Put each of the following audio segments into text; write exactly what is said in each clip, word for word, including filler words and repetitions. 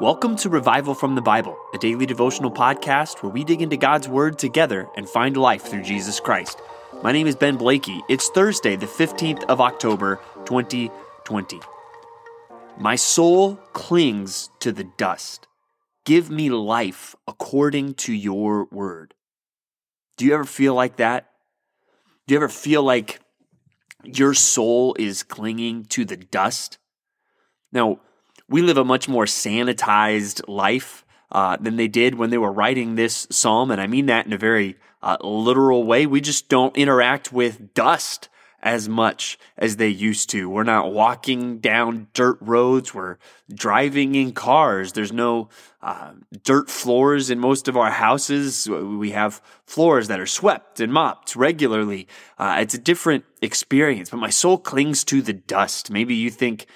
Welcome to Revival from the Bible, a daily devotional podcast where we dig into God's Word together and find life through Jesus Christ. My name is Ben Blakey. It's Thursday, the fifteenth of October, twenty twenty. My soul clings to the dust. Give me life according to your word. Do you ever feel like that? Do you ever feel like your soul is clinging to the dust? Now, we live a much more sanitized life uh, than they did when they were writing this psalm, and I mean that in a very uh, literal way. We just don't interact with dust as much as they used to. We're not walking down dirt roads. We're driving in cars. There's no uh, dirt floors in most of our houses. We have floors that are swept and mopped regularly. Uh, it's a different experience, but my soul clings to the dust. Maybe you think,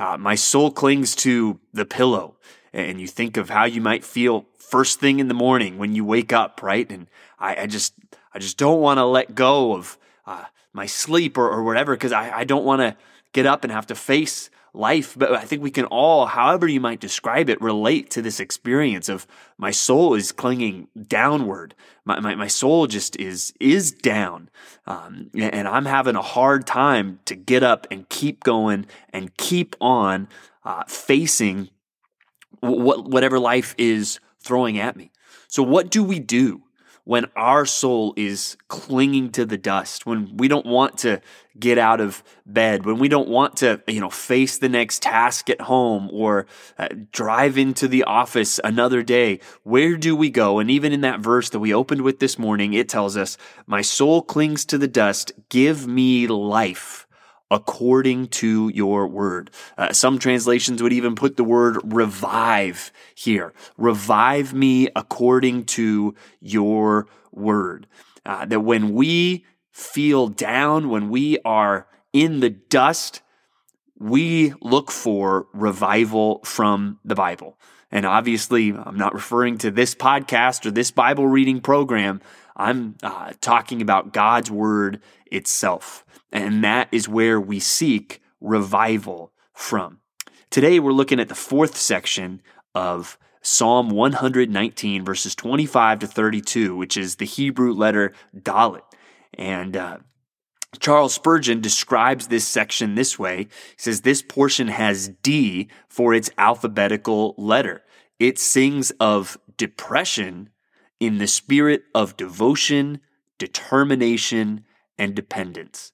Uh, my soul clings to the pillow, and you think of how you might feel first thing in the morning when you wake up, right? And I, I just I just don't want to let go of uh, my sleep or, or whatever, because I, I don't want to get up and have to face life. But I think we can all, however you might describe it, relate to this experience of my soul is clinging downward. My my, my soul just is is down, um, and I'm having a hard time to get up and keep going and keep on uh, facing what whatever life is throwing at me. So what do we do when our soul is clinging to the dust, when we don't want to get out of bed, when we don't want to, you know, face the next task at home or uh, drive into the office another day? Where do we go? And even in that verse that we opened with this morning, it tells us, my soul clings to the dust, give me life according to your word. Uh, some translations would even put the word revive here. Revive me according to your word. Uh, that when we feel down, when we are in the dust, we look for revival from the Bible. And obviously, I'm not referring to this podcast or this Bible reading program. I'm uh, talking about God's word itself. And that is where we seek revival from. Today, we're looking at the fourth section of Psalm one nineteen, verses twenty-five to thirty-two, which is the Hebrew letter Dalet. And uh, Charles Spurgeon describes this section this way. He says, this portion has D for its alphabetical letter. It sings of depression in the spirit of devotion, determination, and dependence.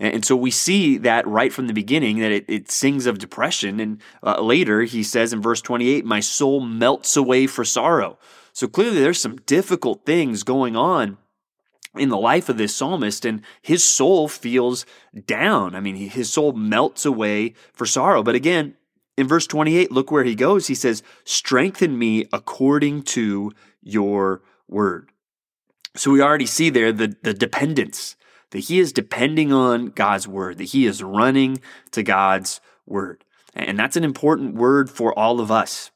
And so we see that right from the beginning, that it, it sings of depression. And uh, later he says in verse twenty-eight, my soul melts away for sorrow. So clearly there's some difficult things going on in the life of this psalmist, and his soul feels down. I mean, his soul melts away for sorrow. But again, in verse twenty-eight, look where he goes. He says, strengthen me according to your word. So we already see there the, the dependence, that he is depending on God's word, that he is running to God's word. And that's an important word for all of us,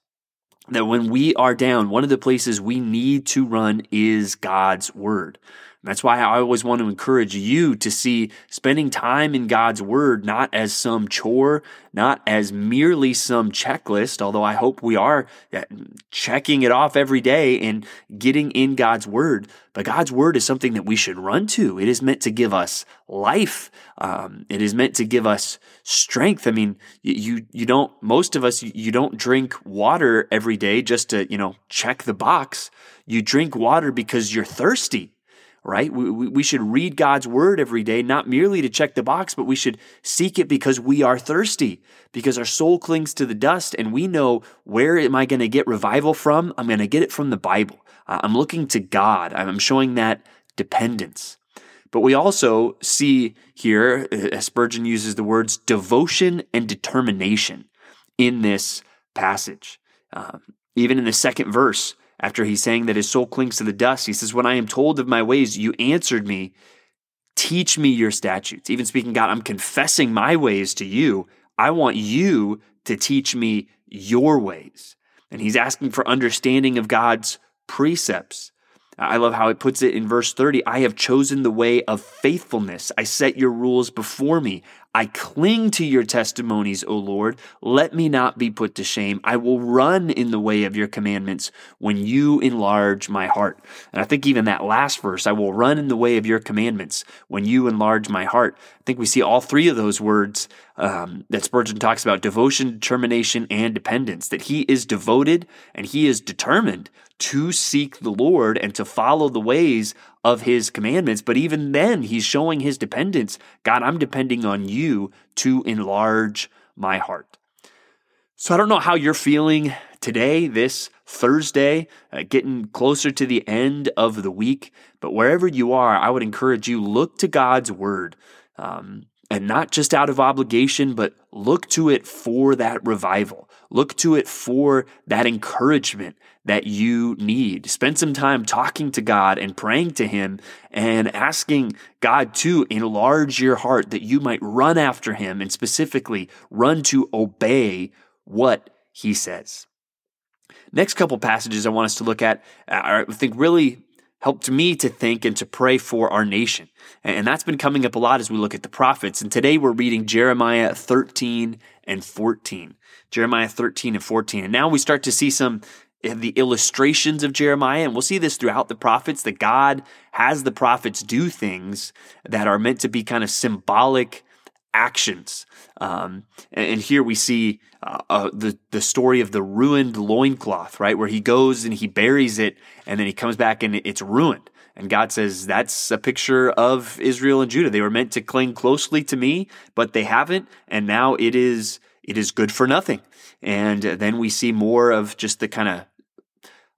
that when we are down, one of the places we need to run is God's word. And that's why I always want to encourage you to see spending time in God's word not as some chore, not as merely some checklist, although I hope we are checking it off every day and getting in God's word. But God's word is something that we should run to. It is meant to give us life. Um, it is meant to give us strength. I mean, you you don't, most of us, you don't drink water every day just to, you know, check the box. You drink water because you're thirsty. Right? We, we should read God's word every day, not merely to check the box, but we should seek it because we are thirsty, because our soul clings to the dust, and we know, where am I going to get revival from? I'm going to get it from the Bible. I'm looking to God. I'm showing that dependence. But we also see here, as Spurgeon uses the words, devotion and determination in this passage. Um, even in the second verse, after he's saying that his soul clings to the dust, he says, when I am told of my ways, you answered me, teach me your statutes. Even speaking, God, I'm confessing my ways to you. I want you to teach me your ways. And he's asking for understanding of God's precepts. I love how it puts it in verse thirty, I have chosen the way of faithfulness. I set your rules before me. I cling to your testimonies, O Lord. Let me not be put to shame. I will run in the way of your commandments when you enlarge my heart. And I think even that last verse, I will run in the way of your commandments when you enlarge my heart. I think we see all three of those words um, that Spurgeon talks about: devotion, determination, and dependence, that he is devoted and he is determined to seek the Lord and to follow the ways of his commandments. But even then, he's showing his dependence. God, I'm depending on you to enlarge my heart. So I don't know how you're feeling today, this Thursday, uh, getting closer to the end of the week, but wherever you are, I would encourage you, look to God's word, um, and not just out of obligation, but look to it for that revival. Look to it for that encouragement that you need. Spend some time talking to God and praying to him and asking God to enlarge your heart that you might run after him and specifically run to obey what he says. Next couple passages I want us to look at, I think really helped me to think and to pray for our nation. And that's been coming up a lot as we look at the prophets. And today we're reading Jeremiah thirteen and fourteen. Jeremiah thirteen and fourteen. And now we start to see some the illustrations of Jeremiah, and we'll see this throughout the prophets, that God has the prophets do things that are meant to be kind of symbolic actions. Um, and here we see uh, uh, the, the story of the ruined loincloth, right? Where he goes and he buries it, and then he comes back and it's ruined. And God says, that's a picture of Israel and Judah. They were meant to cling closely to me, but they haven't. And now it is, it is good for nothing. And then we see more of just the kind of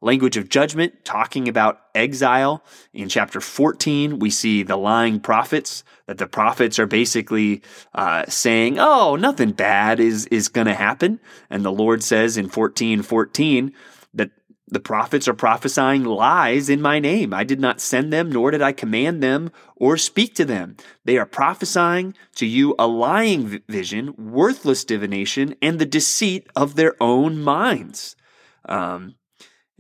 language of judgment, talking about exile. In chapter fourteen, we see the lying prophets, that the prophets are basically uh, saying, oh, nothing bad is, is going to happen. And the Lord says in fourteen fourteen that the prophets are prophesying lies in my name. I did not send them, nor did I command them or speak to them. They are prophesying to you a lying vision, worthless divination, and the deceit of their own minds. Um,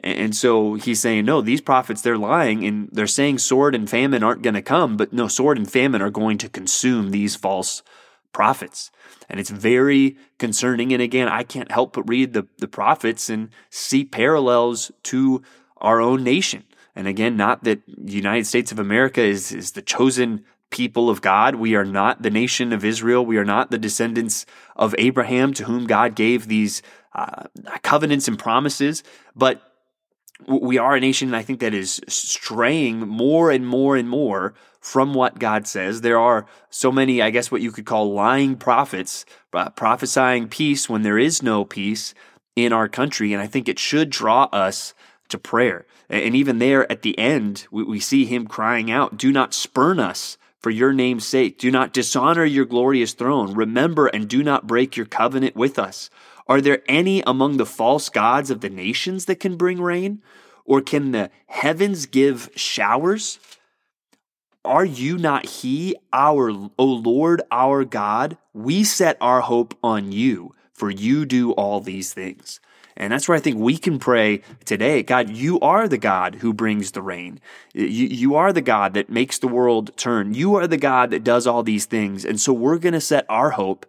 And so he's saying, no, these prophets, they're lying, and they're saying sword and famine aren't going to come, but no, sword and famine are going to consume these false prophets. And it's very concerning. And again, I can't help but read the, the prophets and see parallels to our own nation. And again, not that the United States of America is, is the chosen people of God. We are not the nation of Israel. We are not the descendants of Abraham, to whom God gave these uh, covenants and promises. But we are a nation, I think, that is straying more and more and more from what God says. There are so many, I guess, what you could call lying prophets, uh, prophesying peace when there is no peace in our country. And I think it should draw us to prayer. And even there at the end, we, we see him crying out, do not spurn us for your name's sake. Do not dishonor your glorious throne. Remember and do not break your covenant with us. Are there any among the false gods of the nations that can bring rain? Or can the heavens give showers? Are you not he, our O Lord, our God? We set our hope on you, for you do all these things. And that's where I think we can pray today. God, you are the God who brings the rain. You, you are the God that makes the world turn. You are the God that does all these things. And so we're going to set our hope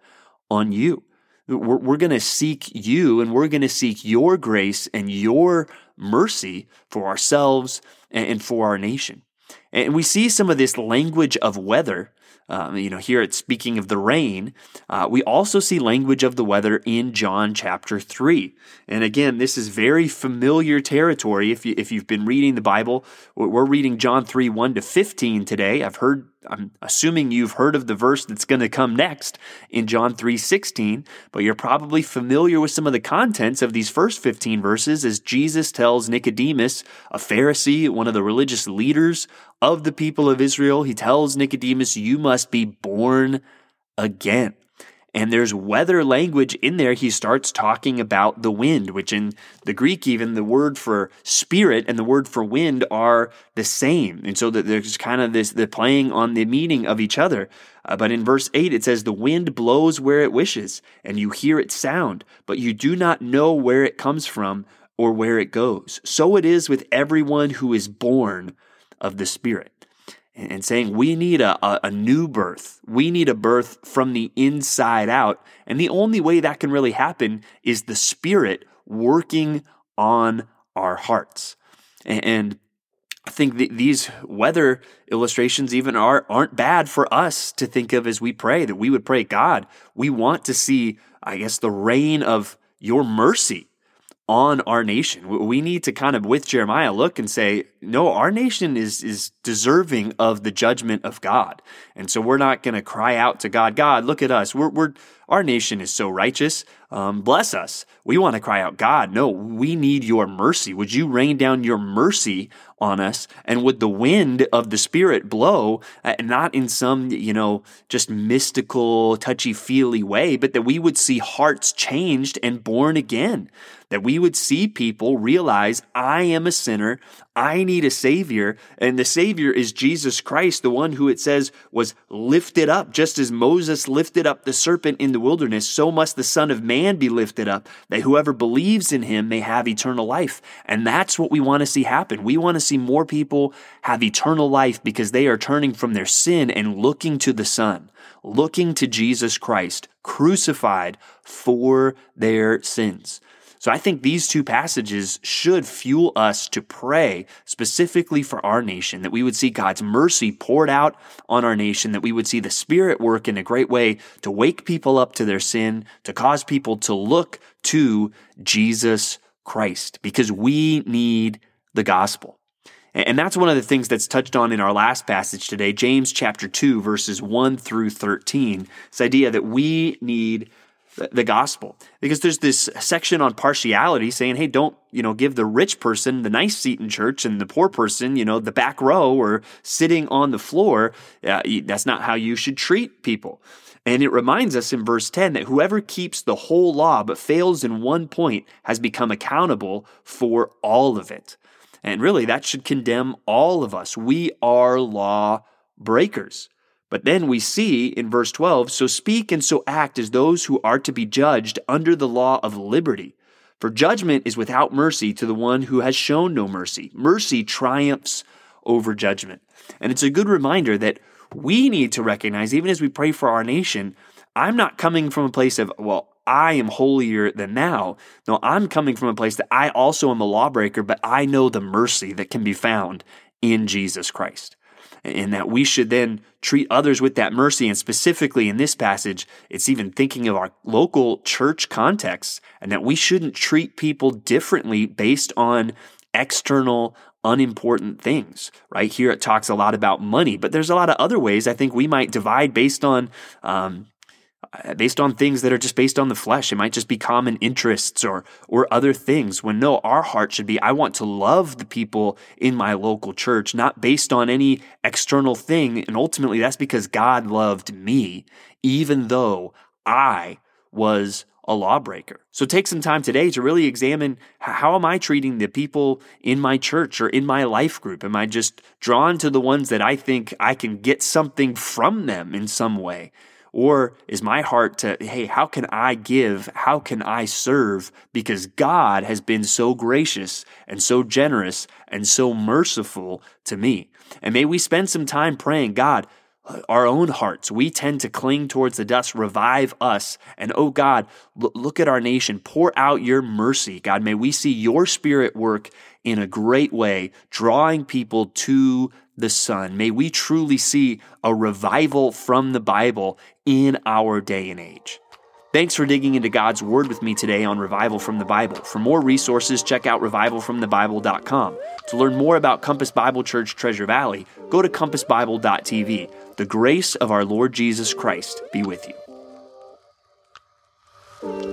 on you. We're, we're going to seek you, and we're going to seek your grace and your mercy for ourselves and, and for our nation. And we see some of this language of weather. Um, you know, here it's speaking of the rain. Uh, we also see language of the weather in John chapter three. And again, this is very familiar territory. If you, if you've been reading the Bible, we're reading John three, one to fifteen today. I've heard, I'm assuming you've heard of the verse that's going to come next in John three sixteen, but you're probably familiar with some of the contents of these first fifteen verses as Jesus tells Nicodemus, a Pharisee, one of the religious leaders of the people of Israel, he tells Nicodemus, you must be born again. And there's weather language in there. He starts talking about the wind, which in the Greek, even the word for spirit and the word for wind are the same. And so that there's kind of this, the playing on the meaning of each other. Uh, but in verse eight, it says, the wind blows where it wishes and you hear its sound, but you do not know where it comes from or where it goes. So it is with everyone who is born of the Spirit. and saying we need a, a, a new birth. We need a birth from the inside out. And the only way that can really happen is the Spirit working on our hearts. And, and I think that these weather illustrations even are, aren't bad for us to think of as we pray, that we would pray, God, we want to see, I guess, the rain of your mercy on our nation. We need to kind of, with Jeremiah, look and say, no, our nation is is deserving of the judgment of God. And so we're not going to cry out to God, God, look at us. We're, we're our nation is so righteous. Um, bless us. We want to cry out, God, no, we need your mercy. Would you rain down your mercy on us? And would the wind of the Spirit blow, uh, not in some, you know, just mystical, touchy-feely way, but that we would see hearts changed and born again, that we would see people realize, I am a sinner, I need a Savior, and the Savior is Jesus Christ, the one who it says was lifted up, just as Moses lifted up the serpent in the wilderness, so must the Son of Man be lifted up, that whoever believes in him may have eternal life. And that's what we want to see happen. We want to see more people have eternal life because they are turning from their sin and looking to the Son, looking to Jesus Christ, crucified for their sins. So I think these two passages should fuel us to pray specifically for our nation, that we would see God's mercy poured out on our nation, that we would see the Spirit work in a great way to wake people up to their sin, to cause people to look to Jesus Christ, because we need the gospel. And that's one of the things that's touched on in our last passage today, James chapter two, verses one through thirteen, this idea that we need the gospel, because there's this section on partiality saying, hey, don't, you know, give the rich person the nice seat in church and the poor person, you know, the back row or sitting on the floor. Uh, that's not how you should treat people. And it reminds us in verse ten that whoever keeps the whole law but fails in one point has become accountable for all of it. And really, that should condemn all of us. We are law breakers. But then we see in verse twelve, so speak and so act as those who are to be judged under the law of liberty. For judgment is without mercy to the one who has shown no mercy. Mercy triumphs over judgment. And it's a good reminder that we need to recognize, even as we pray for our nation, I'm not coming from a place of, well, I am holier than thou. No, I'm coming from a place that I also am a lawbreaker, but I know the mercy that can be found in Jesus Christ. And that we should then treat others with that mercy. And specifically in this passage, it's even thinking of our local church context, and that we shouldn't treat people differently based on external, unimportant things. Right here, it talks a lot about money, but there's a lot of other ways I think we might divide based on um, based on things that are just based on the flesh. It might just be common interests or or other things, when no, our heart should be, I want to love the people in my local church, not based on any external thing. And ultimately, that's because God loved me, even though I was a lawbreaker. So take some time today to really examine, how am I treating the people in my church or in my life group? Am I just drawn to the ones that I think I can get something from them in some way? Or is my heart to, hey, how can I give? How can I serve? Because God has been so gracious and so generous and so merciful to me. And may we spend some time praying, God, our own hearts, we tend to cling towards the dust, revive us. And oh God, look at our nation, pour out your mercy. God, may we see your Spirit work in a great way, drawing people to the Son. May we truly see a revival from the Bible in our day and age. Thanks for digging into God's Word with me today on Revival from the Bible. For more resources, check out revival from the bible dot com. To learn more about Compass Bible Church Treasure Valley, go to compass bible dot t v. The grace of our Lord Jesus Christ be with you.